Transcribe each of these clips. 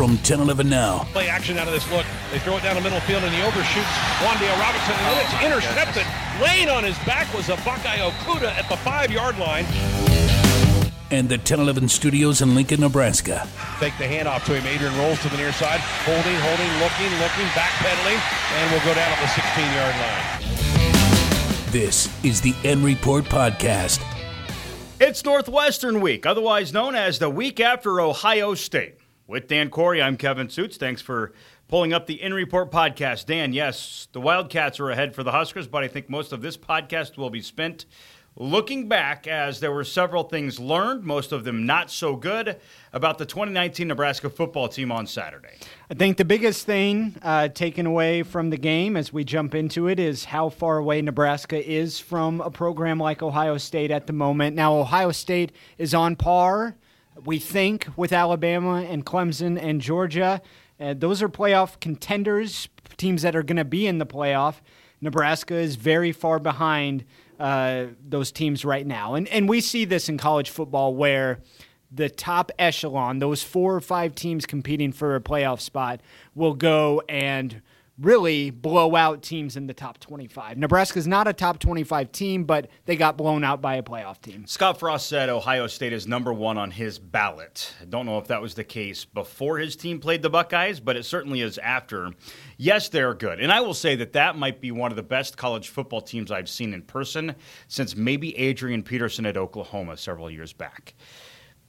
from 10-11 now. Play action out of this look. They throw it down the middle field and he overshoots Wandale Robinson, and then it's intercepted. Laying on his back was a Buckeye Okuda at the 5-yard line. And the 10-11 studios in Lincoln, Nebraska. Take the handoff to him. Adrian rolls to the near side. Holding, looking, backpedaling, and will go down at the 16-yard line. This is the End Report Podcast. It's Northwestern Week, otherwise known as the week after Ohio State. With Dan Corey, I'm Kevin Suits. Thanks for pulling up the In Report Podcast. Dan, yes, the Wildcats are ahead for the Huskers, but I think most of this podcast will be spent looking back, as there were several things learned, most of them not so good, about the 2019 Nebraska football team on Saturday. I think the biggest thing taken away from the game as we jump into it is how far away Nebraska is from a program like Ohio State at the moment. Now, Ohio State is on par, we think, with Alabama and Clemson and Georgia. Those are playoff contenders, teams that are going to be in the playoff. Nebraska is very far behind those teams right now. And we see this in college football where the top echelon, those 4 or 5 teams competing for a playoff spot, will go and really blow out teams in the top 25. Nebraska's not a top 25 team, but they got blown out by a playoff team. Scott Frost said Ohio State is #1 on his ballot. I don't know if that was the case before his team played the Buckeyes, but it certainly is after. Yes, they're good. And I will say that that might be one of the best college football teams I've seen in person since maybe Adrian Peterson at Oklahoma several years back.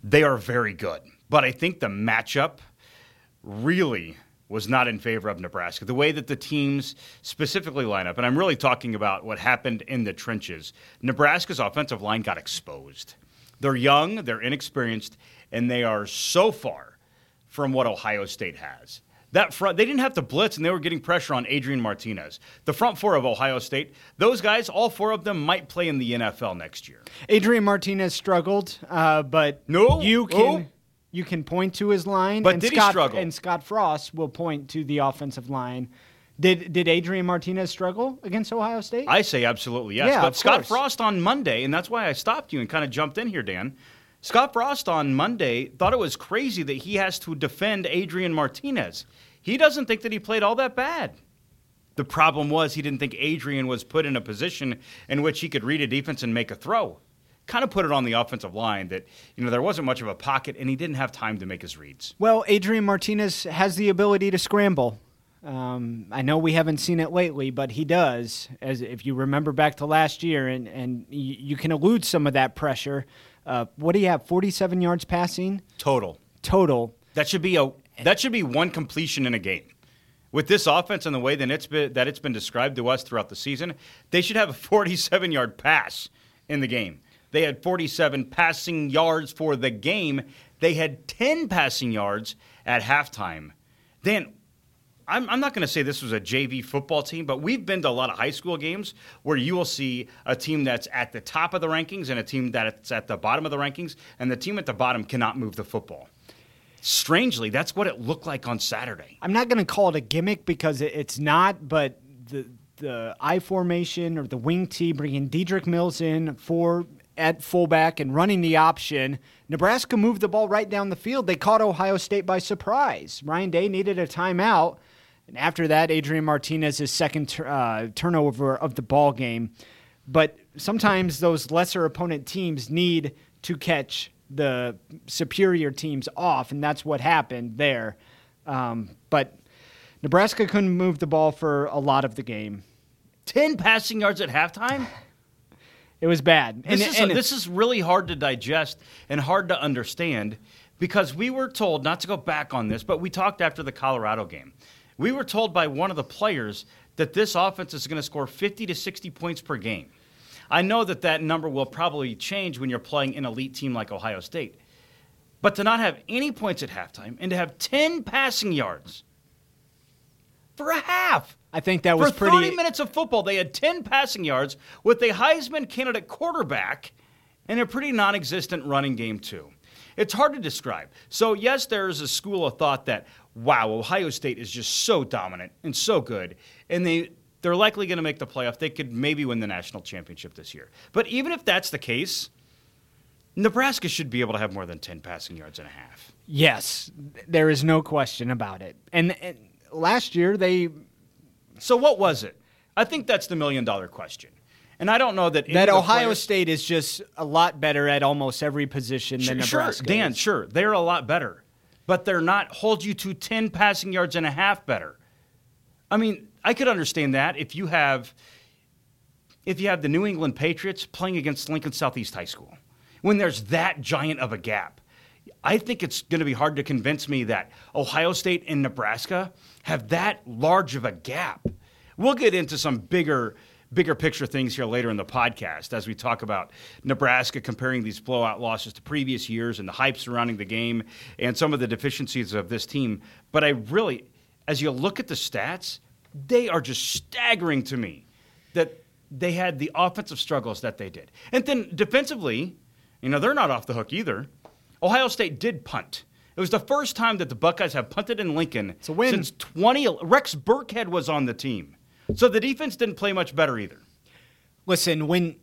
They are very good. But I think the matchup really was not in favor of Nebraska. The way that the teams specifically line up, and I'm really talking about what happened in the trenches, Nebraska's offensive line got exposed. They're young, they're inexperienced, and they are so far from what Ohio State has. That front, they didn't have to blitz, and they were getting pressure on Adrian Martinez. The front four of Ohio State, those guys, all four of them, might play in the NFL next year. Adrian Martinez struggled, but no, you can... Oh. You can point to his line, but Scott Frost will point to the offensive line. Did Adrian Martinez struggle against Ohio State? I say absolutely yes. Yeah, but Scott Frost on Monday, and that's why I stopped you and kind of jumped in here, Dan. Scott Frost on Monday thought it was crazy that he has to defend Adrian Martinez. He doesn't think that he played all that bad. The problem was he didn't think Adrian was put in a position in which he could read a defense and make a throw. Kind of put it on the offensive line that, there wasn't much of a pocket, and he didn't have time to make his reads. Well, Adrian Martinez has the ability to scramble. I know we haven't seen it lately, but he does. As if you remember back to last year, and you can elude some of that pressure. What do you have? 47 yards passing total. That should be one completion in a game. With this offense and the way that it's been described to us throughout the season, they should have a 47-yard pass in the game. They had 47 passing yards for the game. They had 10 passing yards at halftime. Dan, I'm not going to say this was a JV football team, but we've been to a lot of high school games where you will see a team that's at the top of the rankings and a team that's at the bottom of the rankings, and the team at the bottom cannot move the football. Strangely, that's what it looked like on Saturday. I'm not going to call it a gimmick because it's not, but the I formation or the wing T, bringing Dedrick Mills in for – at fullback and running the option, Nebraska moved the ball right down the field. They caught Ohio State by surprise. Ryan Day needed a timeout, and after that, Adrian Martinez's second turnover of the ball game. But sometimes those lesser opponent teams need to catch the superior teams off, and that's what happened there. But Nebraska couldn't move the ball for a lot of the game. 10 passing yards at halftime? It was bad. This is really hard to digest and hard to understand because we were told, not to go back on this, but we talked after the Colorado game. We were told by one of the players that this offense is going to score 50 to 60 points per game. I know that that number will probably change when you're playing an elite team like Ohio State. But to not have any points at halftime and to have 10 passing yards for a half. I think that was pretty... For 30 minutes of football, they had 10 passing yards with a Heisman candidate quarterback and a pretty non-existent running game, too. It's hard to describe. So, yes, there is a school of thought that, wow, Ohio State is just so dominant and so good, and they're likely going to make the playoff. They could maybe win the national championship this year. But even if that's the case, Nebraska should be able to have more than 10 passing yards and a half. Yes, there is no question about it. And last year they... So what was it? I think that's the $1 million question. And I don't know that... That Ohio State is just a lot better at almost every position than Nebraska. Sure, Dan, sure. They're a lot better. But they're not hold you to 10 passing yards and a half better. I mean, I could understand that if you have the New England Patriots playing against Lincoln Southeast High School. When there's that giant of a gap, I think it's going to be hard to convince me that Ohio State and Nebraska have that large of a gap. We'll get into some bigger picture things here later in the podcast as we talk about Nebraska comparing these blowout losses to previous years and the hype surrounding the game and some of the deficiencies of this team. But I really, as you look at the stats, they are just staggering to me that they had the offensive struggles that they did. And then defensively, you know, they're not off the hook either. Ohio State did punt. It was the first time that the Buckeyes have punted in Lincoln since 20. Rex Burkhead was on the team. So the defense didn't play much better either. Listen, when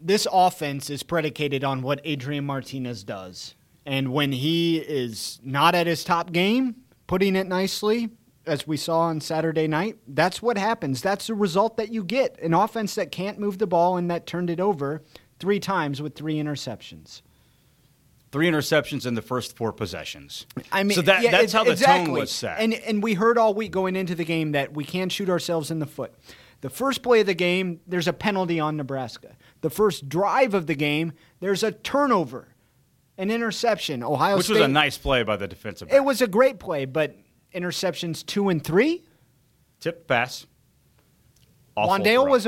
this offense is predicated on what Adrian Martinez does, and when he is not at his top game, putting it nicely, as we saw on Saturday night, that's what happens. That's the result that you get. An offense that can't move the ball and that turned it over 3 times with 3 interceptions. 3 interceptions in the first 4 possessions. I mean, so that's how the tone was set. And we heard all week going into the game that we can't shoot ourselves in the foot. The first play of the game, there's a penalty on Nebraska. The first drive of the game, there's a turnover, an interception. Ohio State, which was a nice play by the defensive back. It was a great play, but interceptions 2 and 3? Tip pass. Wandale was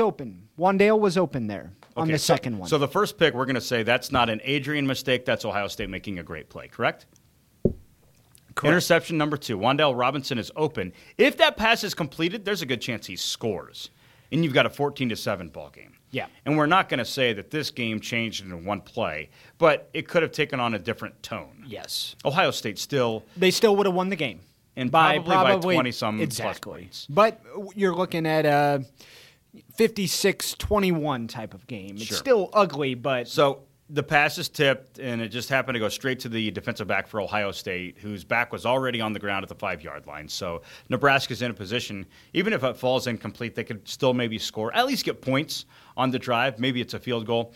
open there. Okay, on the second one. So the first pick, we're going to say that's not an Adrian mistake. That's Ohio State making a great play, correct? Interception number 2. Wandale Robinson is open. If that pass is completed, there's a good chance he scores. And you've got a 14-7 ball game. Yeah. And we're not going to say that this game changed in one play, but it could have taken on a different tone. Yes. Ohio State still. They still would have won the game. And probably by 20-some exactly. Plus points. But you're looking at 56-21 type of game. It's still ugly, but... So the pass is tipped, and it just happened to go straight to the defensive back for Ohio State, whose back was already on the ground at the 5-yard line. So Nebraska's in a position, even if it falls incomplete, they could still maybe score, at least get points on the drive. Maybe it's a field goal.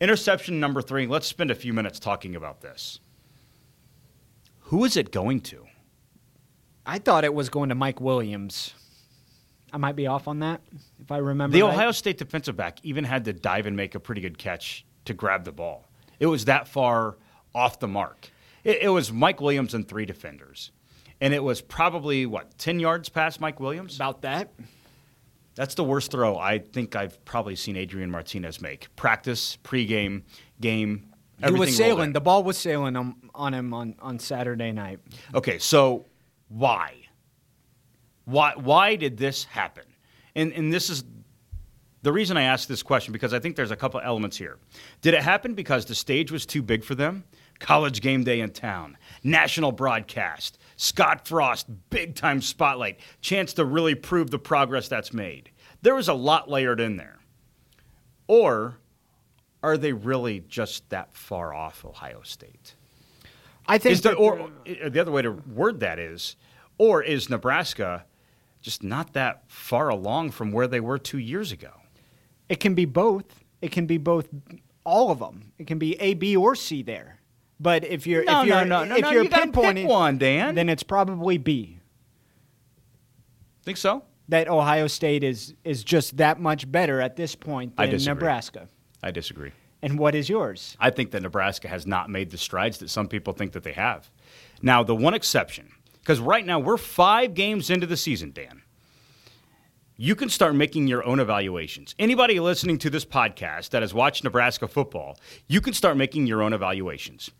Interception number 3. Let's spend a few minutes talking about this. Who is it going to? I thought it was going to Mike Williams. I might be off on that, if I remember right. The Ohio State defensive back even had to dive and make a pretty good catch to grab the ball. It was that far off the mark. It was Mike Williams and 3 defenders. And it was probably, 10 yards past Mike Williams? About that. That's the worst throw I think I've probably seen Adrian Martinez make. Practice, pregame, game, everything. He was sailing. The ball was sailing on him on Saturday night. Okay, so why? Why did this happen? And this is the reason I asked this question, because I think there's a couple elements here. Did it happen because the stage was too big for them? College game day in town, national broadcast, Scott Frost, big-time spotlight, chance to really prove the progress that's made. There was a lot layered in there. Or are they really just that far off Ohio State? I think the other way to word that is, or is Nebraska just not that far along from where they were 2 years ago? It can be both. It can be both, all of them. It can be A, B, or C there. But if you're pinpointing one, Dan, then it's probably B. Think so? That Ohio State is just that much better at this point than Nebraska. I disagree. And what is yours? I think that Nebraska has not made the strides that some people think that they have. Now, the one exception. Because right now, we're 5 games into the season, Dan. You can start making your own evaluations. Anybody listening to this podcast that has watched Nebraska football, you can start making your own evaluations.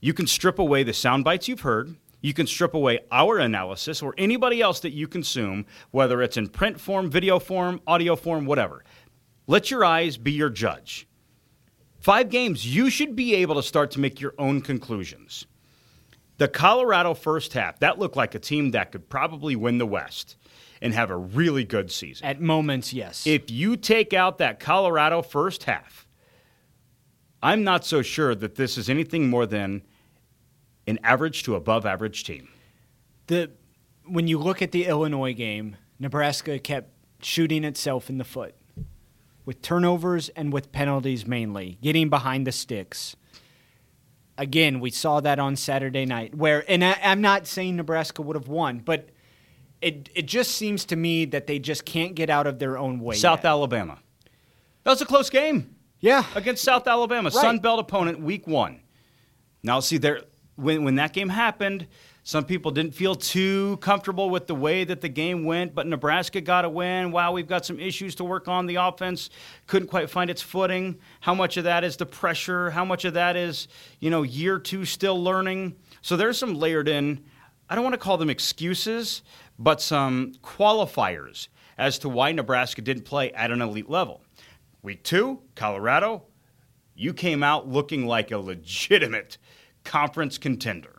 You can strip away the sound bites you've heard. You can strip away our analysis or anybody else that you consume, whether it's in print form, video form, audio form, whatever. Let your eyes be your judge. 5 games, you should be able to start to make your own conclusions. The Colorado first half, that looked like a team that could probably win the West and have a really good season. At moments, yes. If you take out that Colorado first half, I'm not so sure that this is anything more than an average to above average team. When you look at the Illinois game, Nebraska kept shooting itself in the foot with turnovers and with penalties mainly, getting behind the sticks. Again, we saw that on Saturday night where, and I'm not saying Nebraska would have won, but it just seems to me that they just can't get out of their own way. South Alabama. That was a close game. Yeah. Against South Alabama, right. Sun Belt opponent, week one. Now, see, when that game happened, some people didn't feel too comfortable with the way that the game went, but Nebraska got a win. Wow, we've got some issues to work on. The offense couldn't quite find its footing. How much of that is the pressure? How much of that is, year two still learning? So there's some layered in, I don't want to call them excuses, but some qualifiers as to why Nebraska didn't play at an elite level. Week two, Colorado, you came out looking like a legitimate conference contender.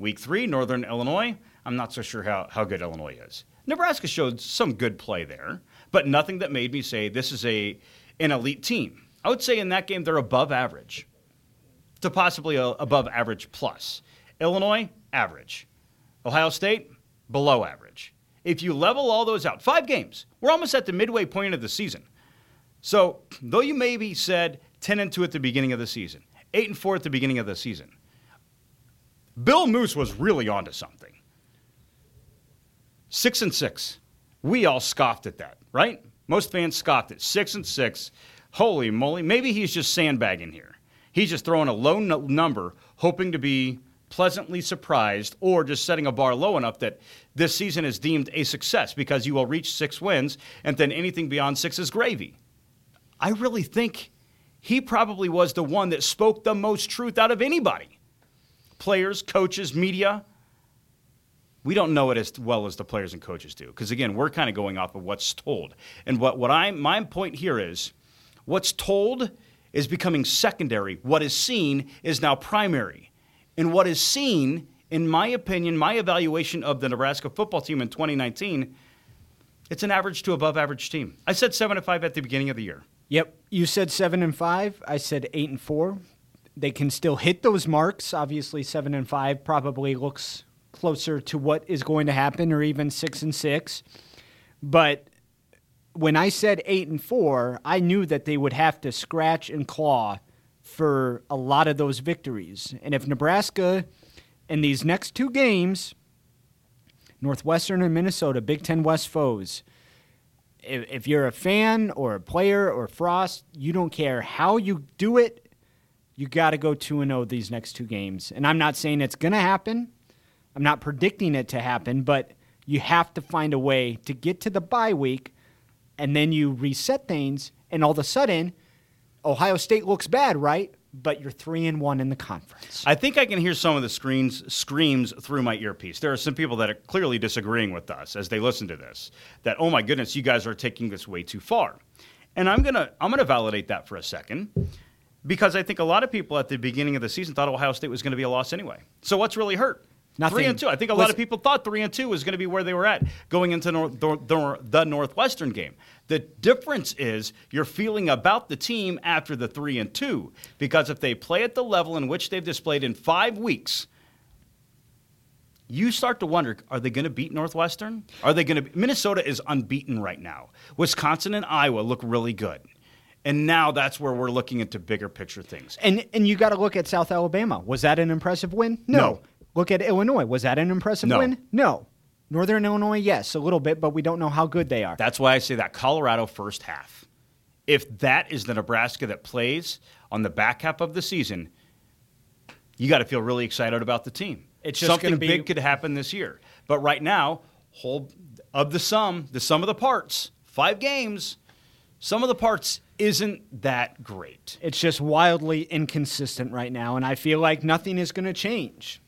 Week three, Northern Illinois, I'm not so sure how good Illinois is. Nebraska showed some good play there, but nothing that made me say this is an elite team. I would say in that game they're above average to possibly above average plus. Illinois, average. Ohio State, below average. If you level all those out, 5 games, we're almost at the midway point of the season. So, though you maybe said 10-2 at the beginning of the season, 8-4 at the beginning of the season, Bill Moose was really onto something. 6-6. We all scoffed at that, right? Most fans scoffed at 6-6. Holy moly. Maybe he's just sandbagging here. He's just throwing a low number, hoping to be pleasantly surprised or just setting a bar low enough that this season is deemed a success because you will reach 6 wins and then anything beyond 6 is gravy. I really think he probably was the one that spoke the most truth out of anybody. Players, coaches, media. We don't know it as well as the players and coaches do because, again, we're kind of going off of what's told. And my point here is what's told is becoming secondary. What is seen is now primary. And what is seen, in my opinion, my evaluation of the Nebraska football team in 2019, it's an average to above average team. I said 7-5 at the beginning of the year. Yep, you said 7-5. I said 8-4. They can still hit those marks. Obviously, 7-5 probably looks closer to what is going to happen, or even 6-6. But when I said 8-4, I knew that they would have to scratch and claw for a lot of those victories. And if Nebraska, in these next 2 games, Northwestern and Minnesota, Big Ten West foes, if you're a fan or a player or Frost, you don't care how you do it, you got to go 2-0 these next 2 games. And I'm not saying it's going to happen. I'm not predicting it to happen, but you have to find a way to get to the bye week, and then you reset things, and all of a sudden, Ohio State looks bad, right? But you're 3-1 in the conference. I think I can hear some of the screams through my earpiece. There are some people that are clearly disagreeing with us as they listen to this, that, oh my goodness, you guys are taking this way too far. And I'm gonna validate that for a second, because I think a lot of people at the beginning of the season thought Ohio State was going to be a loss anyway. So what's really hurt? Nothing. 3-2. I think a lot of people thought 3-2 was going to be where they were at going into the Northwestern game. The difference is your feeling about the team after the 3-2, because if they play at the level in which they've displayed in 5 weeks, you start to wonder, are they going to beat Northwestern? Minnesota is unbeaten right now. Wisconsin and Iowa look really good. And now that's where we're looking into bigger picture things. And you got to look at South Alabama. Was that an impressive win? No. Look at Illinois. Was that an impressive win? No. Northern Illinois, yes, a little bit, but we don't know how good they are. That's why I say that Colorado first half. If that is the Nebraska that plays on the back half of the season, you got to feel really excited about the team. It's just something big could happen this year. But right now, the sum of the parts, 5 games, sum of the parts isn't that great. It's just wildly inconsistent right now, and I feel like nothing is going to change.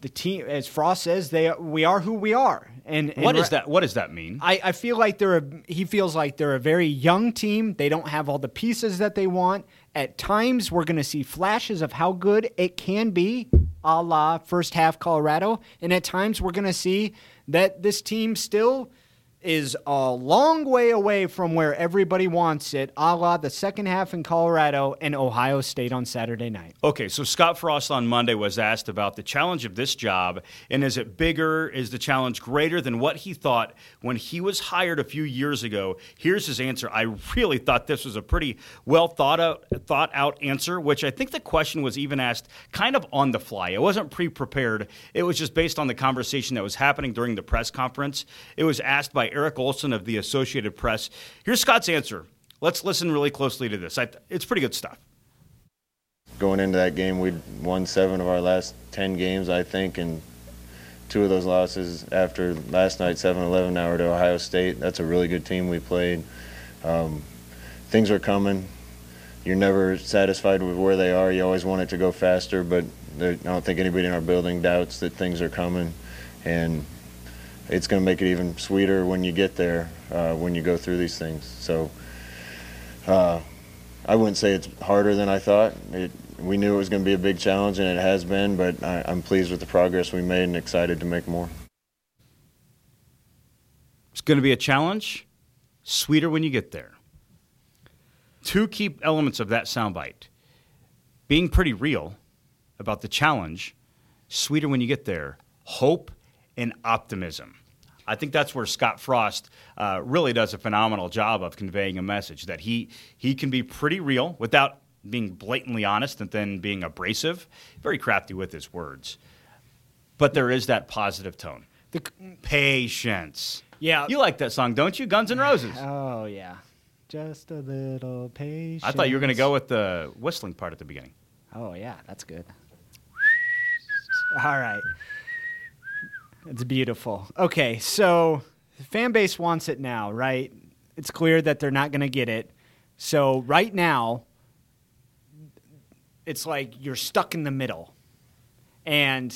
The team, as Frost says, we are who we are. And what is that? What does that mean? I feel like he feels like they're a very young team. They don't have all the pieces that they want. At times, we're going to see flashes of how good it can be, a la first half Colorado. And at times, we're going to see that this team still is a long way away from where everybody wants it, a la the second half in Colorado and Ohio State on Saturday night. Okay, so Scott Frost on Monday was asked about the challenge of this job, and is it bigger, is the challenge greater than what he thought when he was hired a few years ago? Here's his answer. I really thought this was a pretty well thought out answer, which I think the question was even asked kind of on the fly. It wasn't pre-prepared. It was just based on the conversation that was happening during the press conference. It was asked by Eric Olson of the Associated Press. Here's Scott's answer. Let's listen really closely to this. It's pretty good stuff. Going into that game, we'd won 7 of our last 10 games, I think, and 2 of those losses after last night, 7-11 hour to Ohio State. That's a really good team we played. Things are coming. You're never satisfied with where they are. You always want it to go faster, but I don't think anybody in our building doubts that things are coming. And it's going to make it even sweeter when you get there, when you go through these things. So I wouldn't say it's harder than I thought. We knew it was going to be a big challenge, and it has been, but I'm pleased with the progress we made and excited to make more. It's going to be a challenge, sweeter when you get there. 2 key elements of that soundbite. Being pretty real about the challenge, sweeter when you get there, hope and optimism. I think that's where Scott Frost really does a phenomenal job of conveying a message that he can be pretty real without being blatantly honest and then being abrasive, very crafty with his words. But there is that positive tone. The patience. Yeah. You like that song, don't you? Guns N' Roses. Oh, yeah. Just a little patience. I thought you were going to go with the whistling part at the beginning. Oh, yeah. That's good. All right. It's beautiful. Okay, so the fan base wants it now, right? It's clear that they're not going to get it. So right now, it's like you're stuck in the middle. And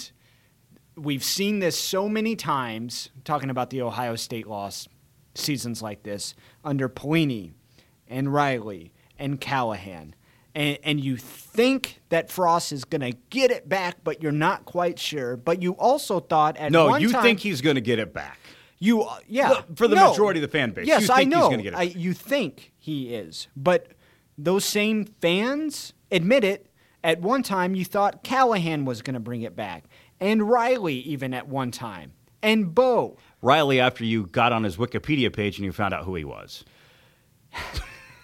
we've seen this so many times, talking about the Ohio State loss, seasons like this, under Pelini and Riley and Callahan. And you think that Frost is going to get it back, but you're not quite sure. But you also thought at one time... No, you think he's going to get it back. For the majority of the fan base. Yes, you think I know. He's going to get it back. You think he is. But those same fans admit it. At one time, you thought Callahan was going to bring it back. And Riley even at one time. And Bo. Riley, after you got on his Wikipedia page and you found out who he was.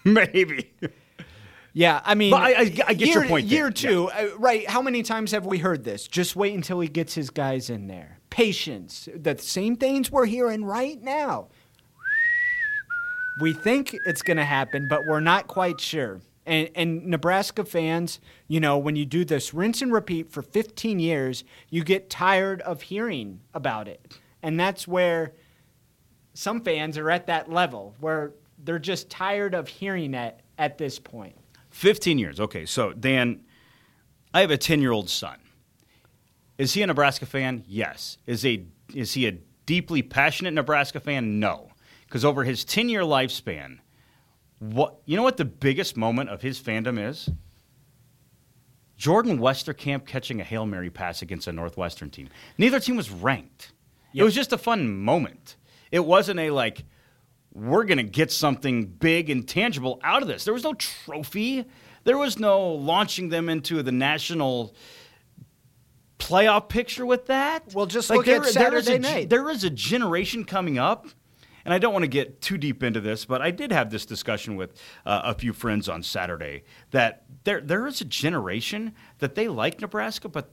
Maybe. Yeah, I mean, I get your point. Year two, yeah. Right? How many times have we heard this? Just wait until he gets his guys in there. Patience. The same things we're hearing right now. We think it's going to happen, but we're not quite sure. And Nebraska fans, you know, when you do this rinse and repeat for 15 years, you get tired of hearing about it. And that's where some fans are at that level, where they're just tired of hearing it at this point. 15 years. Okay, so, Dan, I have a 10-year-old son. Is he a Nebraska fan? Yes. Is he a deeply passionate Nebraska fan? No. Because over his 10-year lifespan, you know what the biggest moment of his fandom is? Jordan Westerkamp catching a Hail Mary pass against a Northwestern team. Neither team was ranked. Yep. It was just a fun moment. It wasn't we're going to get something big and tangible out of this. There was no trophy. There was no launching them into the national playoff picture with that. Well, just look at Saturday night. There is a generation coming up, and I don't want to get too deep into this, but I did have this discussion with a few friends on Saturday that there is a generation that they like Nebraska, but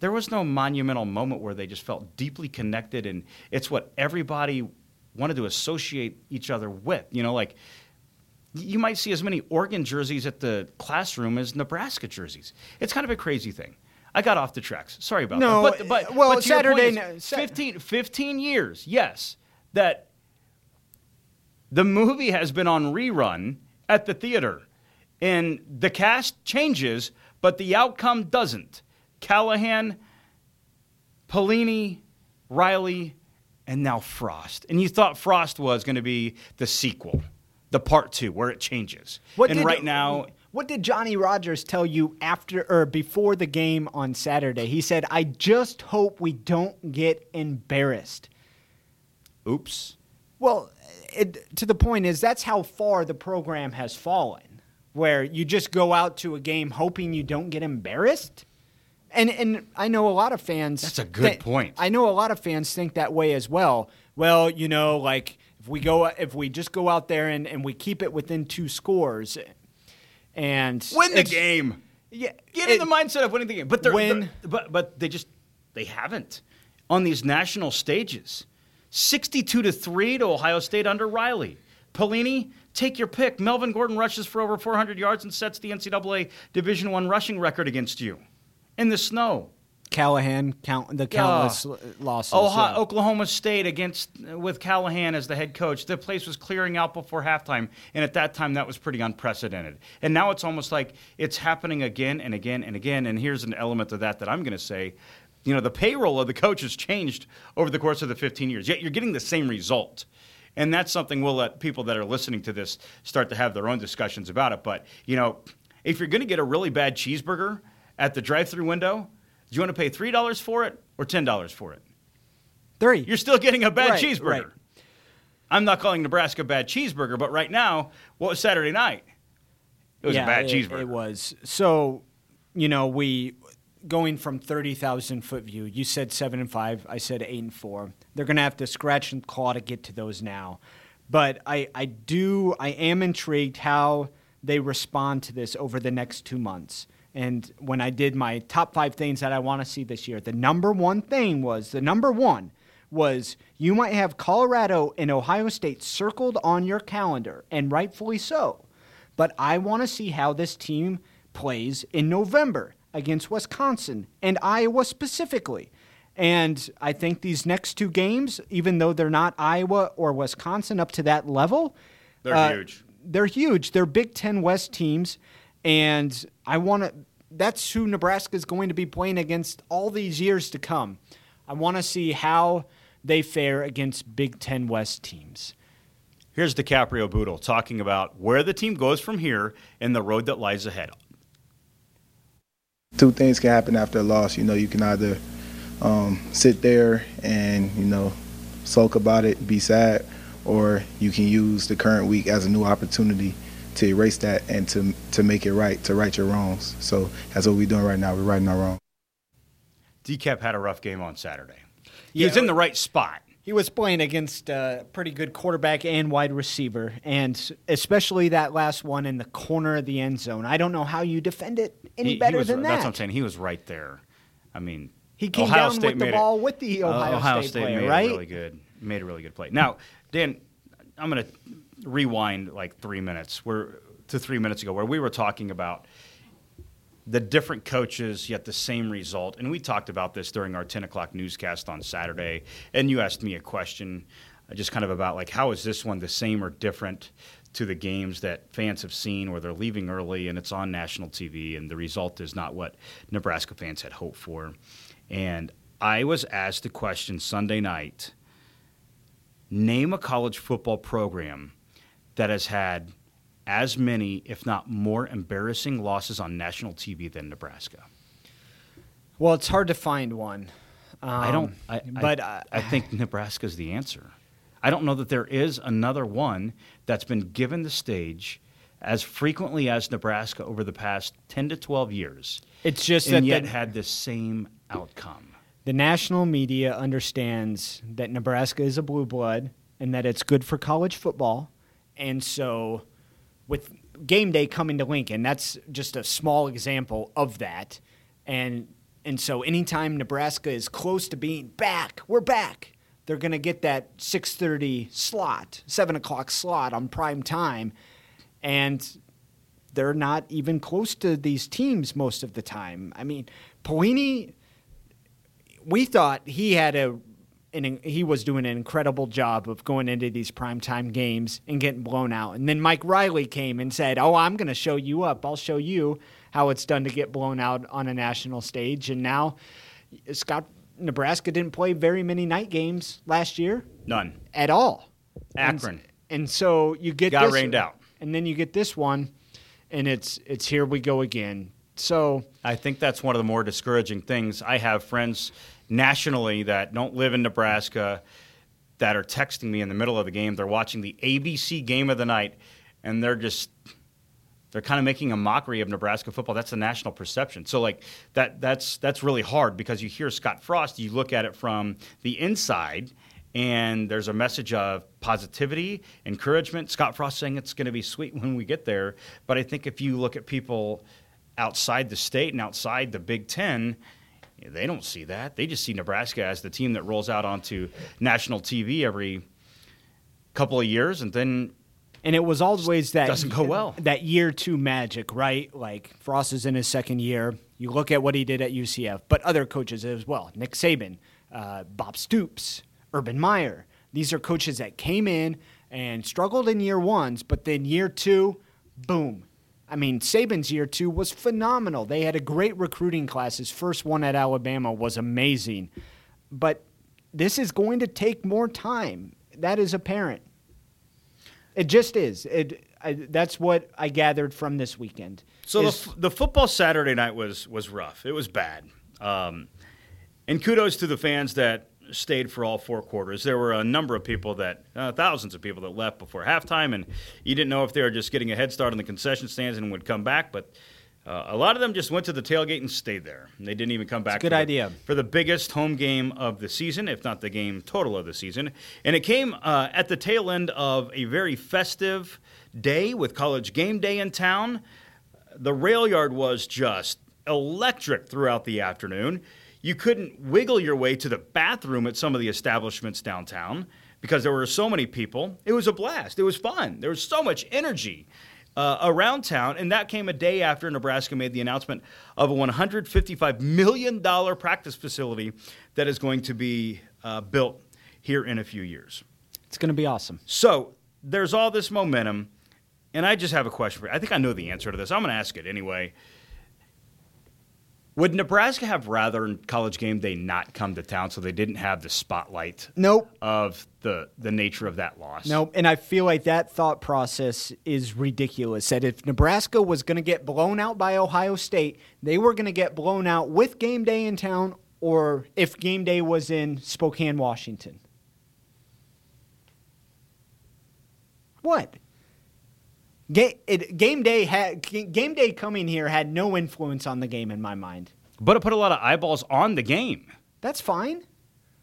there was no monumental moment where they just felt deeply connected, and it's what everybody wanted to associate each other with. You know, you might see as many Oregon jerseys at the classroom as Nebraska jerseys. It's kind of a crazy thing. I got off the tracks. Sorry about that. But Saturday... 15 years, yes, that the movie has been on rerun at the theater, and the cast changes, but the outcome doesn't. Callahan, Pelini, Riley... and now Frost. And you thought Frost was going to be the sequel, the part 2, where it changes. What did Johnny Rogers tell you after or before the game on Saturday? He said, I just hope we don't get embarrassed. Oops. Well, to the point is that's how far the program has fallen, where you just go out to a game hoping you don't get embarrassed. And I know a lot of fans... That's a good point. I know a lot of fans think that way as well. Well, you know, like, if we just go out there and we keep it within 2 scores and... Win the game! Yeah, get in the mindset of winning the game. But they haven't on these national stages. 62-3 to Ohio State under Riley. Pelini, take your pick. Melvin Gordon rushes for over 400 yards and sets the NCAA Division I rushing record against you. In the snow. Callahan, countless losses. Oklahoma State with Callahan as the head coach. The place was clearing out before halftime, and at that time that was pretty unprecedented. And now it's almost like it's happening again and again and again, and here's an element of that I'm going to say. You know, the payroll of the coach has changed over the course of the 15 years, yet you're getting the same result. And that's something we'll let people that are listening to this start to have their own discussions about it. But, you know, if you're going to get a really bad cheeseburger at the drive-thru window, do you want to pay $3 for it or $10 for it? $3. You're still getting a bad cheeseburger. Right. I'm not calling Nebraska a bad cheeseburger, but right now, well, it was Saturday night. It was a bad cheeseburger. It was. So, you know, going from 30,000-foot view, you said 7-5, I said 8-4. They're going to have to scratch and claw to get to those now. But I am intrigued how they respond to this over the next 2 months. And when I did my top 5 things that I want to see this year, the number one was you might have Colorado and Ohio State circled on your calendar, and rightfully so. But I want to see how this team plays in November against Wisconsin and Iowa specifically. And I think these next 2 games, even though they're not Iowa or Wisconsin up to that level, they're huge. They're huge. They're Big Ten West teams. And that's who Nebraska is going to be playing against all these years to come. I want to see how they fare against Big Ten West teams. Here's DiCaprio Boodle talking about where the team goes from here and the road that lies ahead. 2 things can happen after a loss. You know, you can either sit there and, you know, sulk about it, be sad, or you can use the current week as a new opportunity to erase that and to make it right, to right your wrongs. So that's what we're doing right now. We're righting our wrongs. DeCap had a rough game on Saturday. He was in the right spot. He was playing against a pretty good quarterback and wide receiver, and especially that last one in the corner of the end zone. I don't know how you defend it better than that. That's what I'm saying. He was right there. I mean, he came down with the ball with the Ohio State player, right? Made a really good play. Now, Dan, I'm going to rewind like 3 minutes to 3 minutes ago where we were talking about the different coaches, yet the same result. And we talked about this during our 10 o'clock newscast on Saturday. And you asked me a question just kind of about, like, how is this one the same or different to the games that fans have seen where they're leaving early and it's on national TV and the result is not what Nebraska fans had hoped for. And I was asked the question Sunday night, name a college football program that has had as many, if not more, embarrassing losses on national TV than Nebraska. Well, it's hard to find one. I think Nebraska's the answer. I don't know that there is another one that's been given the stage as frequently as Nebraska over the past 10 to 12 years. It's just and that yet had the same outcome. The national media understands that Nebraska is a blue blood and that it's good for college football, and so with game day coming to Lincoln, that's just a small example of that. And so anytime Nebraska is close to being back, we're back, they're going to get that 6:30 slot, 7 o'clock slot on prime time. And they're not even close to these teams most of the time. I mean, Pelini, we thought he had and he was doing an incredible job of going into these primetime games and getting blown out. And then Mike Riley came and said, oh, I'm going to show you up. I'll show you how it's done to get blown out on a national stage. And now Nebraska didn't play very many night games last year. None. At all. Akron. And so you get got rained out. And then you get this one, and it's here we go again. So I think that's one of the more discouraging things. I have friends nationally that don't live in Nebraska that are texting me in the middle of the game. They're watching the ABC game of the night, and they're kind of making a mockery of Nebraska football. That's the national perception. So, like, that's really hard because you hear Scott Frost, you look at it from the inside, and there's a message of positivity, encouragement. Scott Frost saying it's going to be sweet when we get there. But I think if you look at people outside the state and outside the Big Ten, they don't see that. They just see Nebraska as the team that rolls out onto national TV every couple of years, and then it was always that doesn't go well. That year two magic, right? Like Frost is in his second year. You look at what he did at UCF, but other coaches as well. Nick Saban, Bob Stoops, Urban Meyer. These are coaches that came in and struggled in year ones, but then year two, boom. I mean, Saban's year two was phenomenal. They had a great recruiting class. His first one at Alabama was amazing. But this is going to take more time. That is apparent. It just is. That's what I gathered from this weekend. So the football Saturday night was rough. It was bad. And kudos to the fans that stayed for all four quarters. There were a number of people that, thousands of people that left before halftime, and you didn't know if they were just getting a head start on the concession stands and would come back, but a lot of them just went to the tailgate and stayed there. They didn't even come back. It's a good idea. For the biggest home game of the season, if not the game total of the season, and it came at the tail end of a very festive day with College Game Day in town. The rail yard was just electric throughout the afternoon. You couldn't wiggle your way to the bathroom at some of the establishments downtown because there were so many people. It was a blast. It was fun. There was so much energy around town, and that came a day after Nebraska made the announcement of a $155 million practice facility that is going to be built here in a few years. It's going to be awesome. So there's all this momentum, and I just have a question for you. I think I know the answer to this. I'm going to ask it anyway. Would Nebraska have rather College Game Day not come to town so they didn't have the spotlight of the nature of that loss? Nope, and I feel like that thought process is ridiculous, that if Nebraska was going to get blown out by Ohio State, they were going to get blown out with Game Day in town or if Game Day was in Spokane, Washington. What? Game day coming here had no influence on the game in my mind. But it put a lot of eyeballs on the game. That's fine.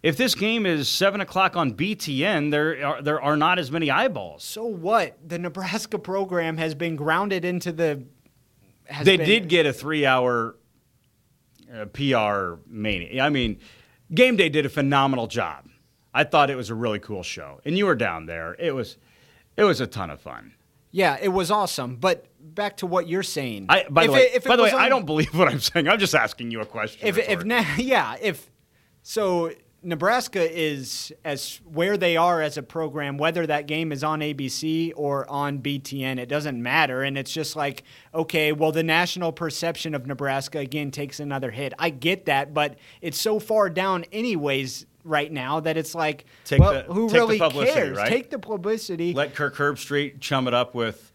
If this game is 7 o'clock on BTN, there are not as many eyeballs. So what? The Nebraska program has been grounded into the... They did get a 3-hour PR mania. I mean, Game Day did a phenomenal job. I thought it was a really cool show. And you were down there. It was a ton of fun. Yeah, it was awesome. But back to what you're saying. By the way, I don't believe what I'm saying. I'm just asking you a question. So Nebraska is as where they are as a program, whether that game is on ABC or on BTN, it doesn't matter. And it's just like, okay, well, the national perception of Nebraska again takes another hit. I get that, but it's so far down anyways right now that it's like, who really cares? Right? Take the publicity. Let Kirk Herbstreit chum it up with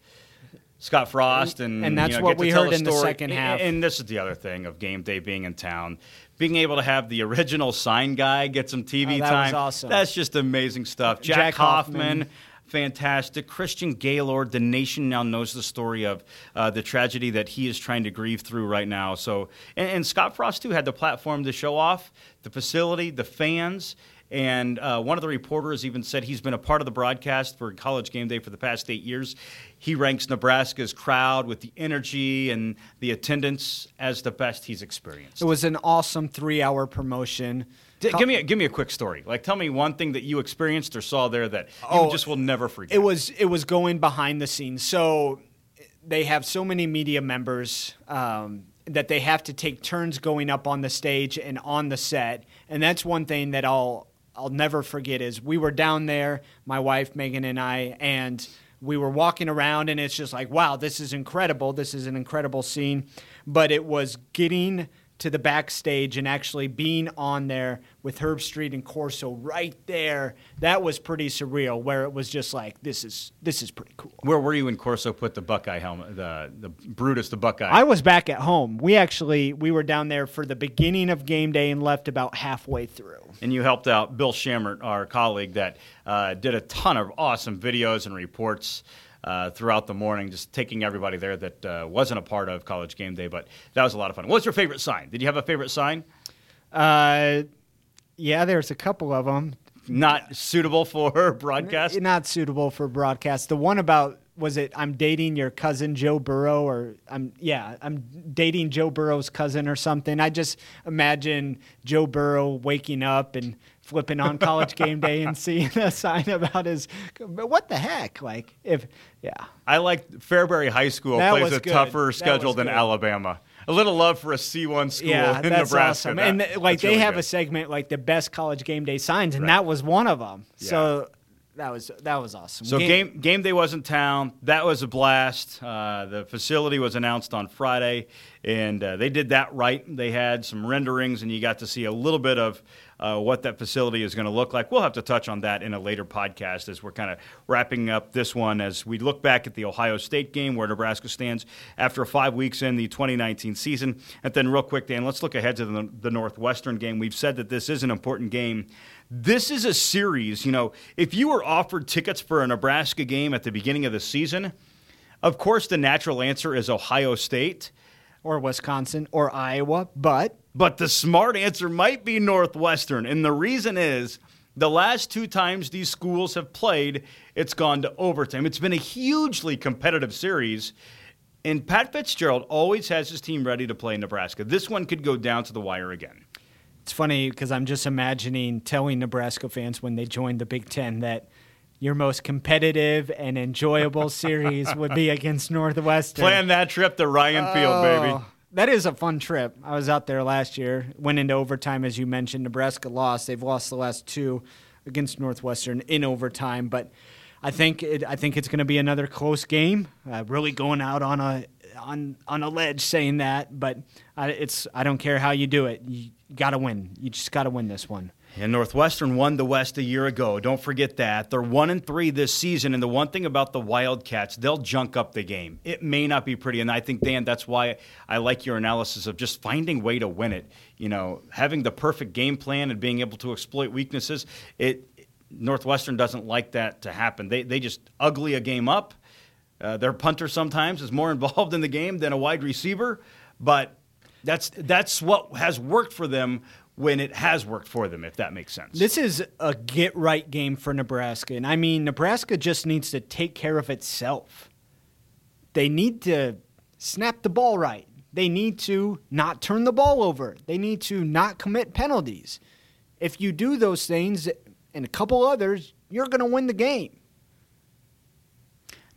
Scott Frost. And that's what we heard in the second half. And this is the other thing of Game Day being in town. Being able to have the original sign guy get some TV time. That was awesome. That's just amazing stuff. Jack Hoffman. Fantastic. Christian Gaylord, the nation now knows the story of the tragedy that he is trying to grieve through right now. So, and Scott Frost, too, had the platform to show off the facility, the fans, and one of the reporters even said he's been a part of the broadcast for College Game Day for the past 8 years. He ranks Nebraska's crowd with the energy and the attendance as the best he's experienced. It was an awesome 3-hour promotion. Give me a quick story. Like, tell me one thing that you experienced or saw there that you just will never forget. It was going behind the scenes. So they have so many media members that they have to take turns going up on the stage and on the set. And that's one thing that I'll never forget is we were down there, my wife Megan and I, and we were walking around, and it's just like, wow, this is incredible. This is an incredible scene. But it was getting to the backstage and actually being on there with Herbstreit and Corso right there, that was pretty surreal, where it was just like, this is pretty cool. Where were you when Corso put the Buckeye helmet, the Brutus, the Buckeye? I was back at home. We were down there for the beginning of game day and left about halfway through. And you helped out Bill Schammert, our colleague that did a ton of awesome videos and reports throughout the morning, just taking everybody there that wasn't a part of College Game Day, but that was a lot of fun. What's your favorite sign? Did you have a favorite sign? Yeah, there's a couple of them. Not suitable for broadcast? Not suitable for broadcast. The one about, was it I'm dating your cousin Joe Burrow, or I'm dating Joe Burrow's cousin or something. I just imagine Joe Burrow waking up and flipping on College Game Day and seeing a sign about his, what the heck? Like, if, yeah. I like Fairbury High School that plays a good, tougher schedule than Alabama. A little love for a C1 school in Nebraska. Awesome. They really have good. A segment like the best College Game Day signs, and that was one of them. Yeah. So that was awesome. So game day was in town. That was a blast. The facility was announced on Friday, and they did that right. They had some renderings, and you got to see a little bit of what that facility is going to look like. We'll have to touch on that in a later podcast as we're kind of wrapping up this one as we look back at the Ohio State game where Nebraska stands after 5 weeks in the 2019 season. And then real quick, Dan, let's look ahead to the Northwestern game. We've said that this is an important game. This is a series. You know, if you were offered tickets for a Nebraska game at the beginning of the season, of course the natural answer is Ohio State. Or Wisconsin or Iowa, But the smart answer might be Northwestern, and the reason is the last two times these schools have played, it's gone to overtime. It's been a hugely competitive series, and Pat Fitzgerald always has his team ready to play Nebraska. This one could go down to the wire again. It's funny because I'm just imagining telling Nebraska fans when they joined the Big Ten that your most competitive and enjoyable series would be against Northwestern. Plan that trip to Ryan Field, baby. That is a fun trip. I was out there last year, went into overtime, as you mentioned. Nebraska lost. They've lost the last two against Northwestern in overtime, but I think it's going to be another close game. Really going out on a ledge saying that, but I don't care how you do it. You got to win. You just got to win this one. And Northwestern won the West a year ago. Don't forget that. They're 1-3 this season, and the one thing about the Wildcats, they'll junk up the game. It may not be pretty, and I think, Dan, that's why I like your analysis of just finding a way to win it. You know, having the perfect game plan and being able to exploit weaknesses, Northwestern doesn't like that to happen. They just ugly a game up. Their punter sometimes is more involved in the game than a wide receiver, but that's what has worked for them when it has worked for them, if that makes sense. This is a get-right game for Nebraska. And, I mean, Nebraska just needs to take care of itself. They need to snap the ball right. They need to not turn the ball over. They need to not commit penalties. If you do those things and a couple others, you're going to win the game.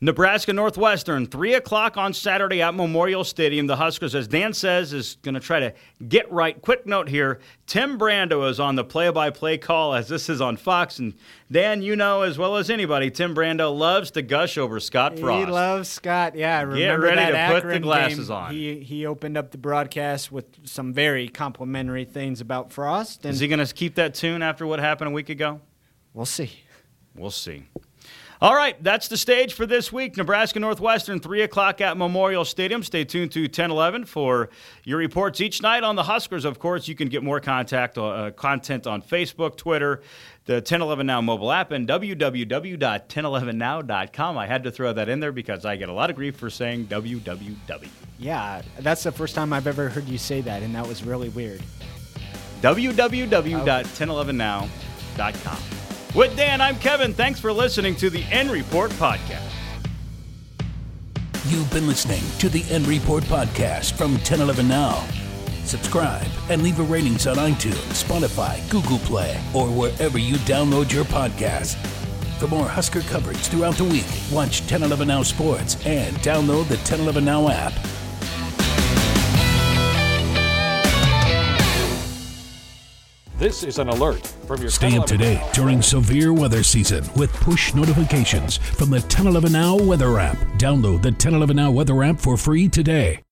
Nebraska-Northwestern, 3 o'clock on Saturday at Memorial Stadium. The Huskers, as Dan says, is going to try to get right. Quick note here, Tim Brando is on the play-by-play call as this is on Fox. And Dan, you know as well as anybody, Tim Brando loves to gush over Scott Frost. He loves Scott, yeah. I remember that Akron game. Get ready to put the glasses on. He opened up the broadcast with some very complimentary things about Frost. And is he going to keep that tune after what happened a week ago? We'll see. All right, that's the stage for this week. Nebraska-Northwestern, 3 o'clock at Memorial Stadium. Stay tuned to 10-11 for your reports each night on the Huskers. Of course, you can get more content on Facebook, Twitter, the 1011 Now mobile app, and www.1011now.com. I had to throw that in there because I get a lot of grief for saying www. Yeah, that's the first time I've ever heard you say that, and that was really weird. www.1011now.com. With Dan, I'm Kevin. Thanks for listening to the N Report Podcast. You've been listening to the N Report Podcast from 1011 Now. Subscribe and leave a ratings on iTunes, Spotify, Google Play, or wherever you download your podcast. For more Husker coverage throughout the week, watch 1011 Now Sports and download the 1011 Now app. This is an alert from your... Stay up to date during severe weather season with push notifications from the 1011 Now Weather app. Download the 1011 Now Weather app for free today.